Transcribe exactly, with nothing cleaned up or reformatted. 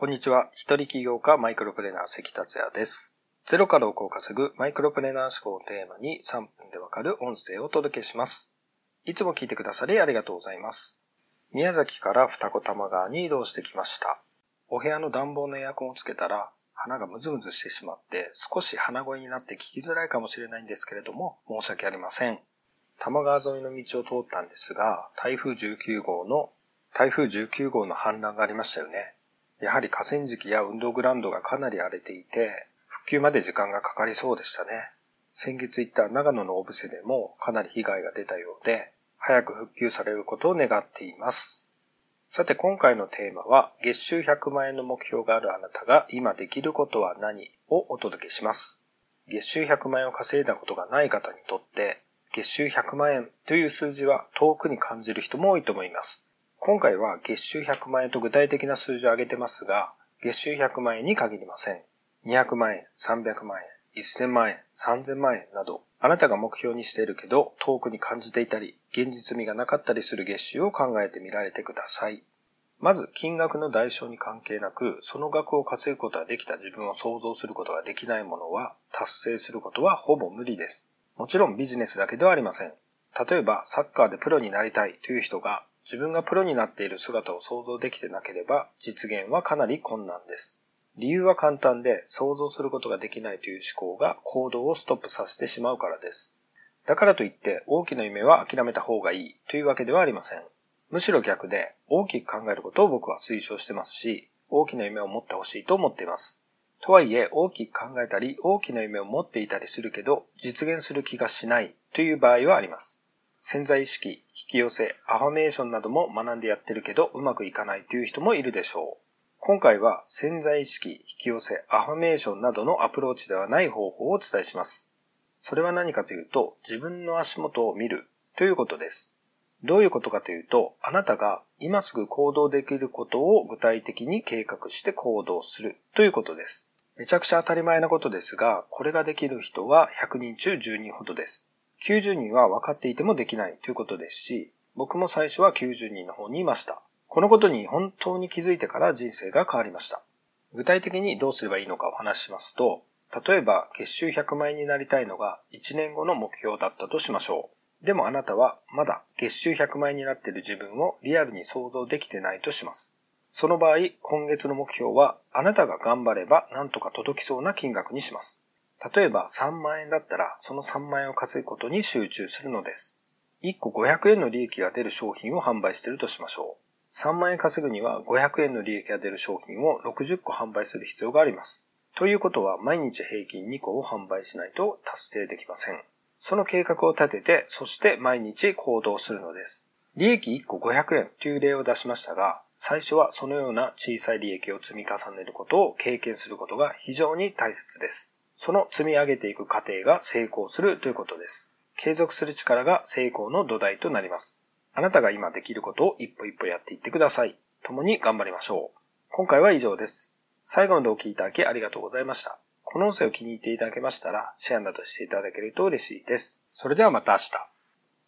こんにちは。一人起業家マイクロプレーナー関達也です。ゼロから億を稼ぐマイクロプレーナー思考をテーマにさんぷんでわかる音声をお届けします。いつも聞いてくださりありがとうございます。宮崎から二子玉川に移動してきました。お部屋の暖房のエアコンをつけたら鼻がムズムズしてしまって少し鼻声になって聞きづらいかもしれないんですけれども申し訳ありません。玉川沿いの道を通ったんですが台風じゅうきゅうごうの氾濫がありましたよね。やはり河川敷や運動グラウンドがかなり荒れていて、復旧まで時間がかかりそうでしたね。先月行った長野の小布施でもかなり被害が出たようで、早く復旧されることを願っています。さて今回のテーマは、月収ひゃくまんえんの目標があるあなたが今できることは何をお届けします。月収ひゃくまんえんを稼いだことがない方にとって、月収ひゃくまんえんという数字は遠くに感じる人も多いと思います。今回は月収ひゃくまんえんと具体的な数字を挙げてますが、月収ひゃくまんえんに限りません。にひゃくまんえん、さんびゃくまんえん、せんまんえん、さんぜんまんえんなど、あなたが目標にしているけど遠くに感じていたり、現実味がなかったりする月収を考えてみられてください。まず、金額の代償に関係なく、その額を稼ぐことはできた自分を想像することができないものは、達成することはほぼ無理です。もちろんビジネスだけではありません。例えば、サッカーでプロになりたいという人が、自分がプロになっている姿を想像できてなければ実現はかなり困難です。理由は簡単で想像することができないという思考が行動をストップさせてしまうからです。だからといって大きな夢は諦めた方がいいというわけではありません。むしろ逆で大きく考えることを僕は推奨してますし、大きな夢を持ってほしいと思っています。とはいえ大きく考えたり大きな夢を持っていたりするけど実現する気がしないという場合はあります。潜在意識、引き寄せ、アファメーションなども学んでやってるけどうまくいかないという人もいるでしょう。今回は潜在意識、引き寄せ、アファメーションなどのアプローチではない方法をお伝えします。それは何かというと、自分の足元を見るということです。どういうことかというと、あなたが今すぐ行動できることを具体的に計画して行動するということです。めちゃくちゃ当たり前なことですが、これができる人はひゃくにんちゅうじゅうにんほどです。きゅうじゅうにんは分かっていてもできないということですし、僕も最初はきゅうじゅうにんの方にいました。このことに本当に気づいてから人生が変わりました。具体的にどうすればいいのかお話ししますと、例えば月収ひゃくまんえんになりたいのがいちねんごの目標だったとしましょう。でもあなたはまだ月収ひゃくまんえんになっている自分をリアルに想像できてないとします。その場合、今月の目標はあなたが頑張ればなんとか届きそうな金額にします。例えばさんまんえんだったらそのさんまんえんを稼ぐことに集中するのです。いっこごひゃくえんの利益が出る商品を販売しているとしましょう。さんまんえん稼ぐにはごひゃくえんの利益が出る商品をろくじゅっこ販売する必要があります。ということは毎日平均にこを販売しないと達成できません。その計画を立てて、そして毎日行動するのです。利益いっこごひゃくえんという例を出しましたが、最初はそのような小さい利益を積み重ねることを経験することが非常に大切です。その積み上げていく過程が成功するということです。継続する力が成功の土台となります。あなたが今できることを一歩一歩やっていってください。共に頑張りましょう。今回は以上です。最後までお聞きいただきありがとうございました。この音声を気に入っていただけましたら、シェアなどしていただけると嬉しいです。それではまた明日。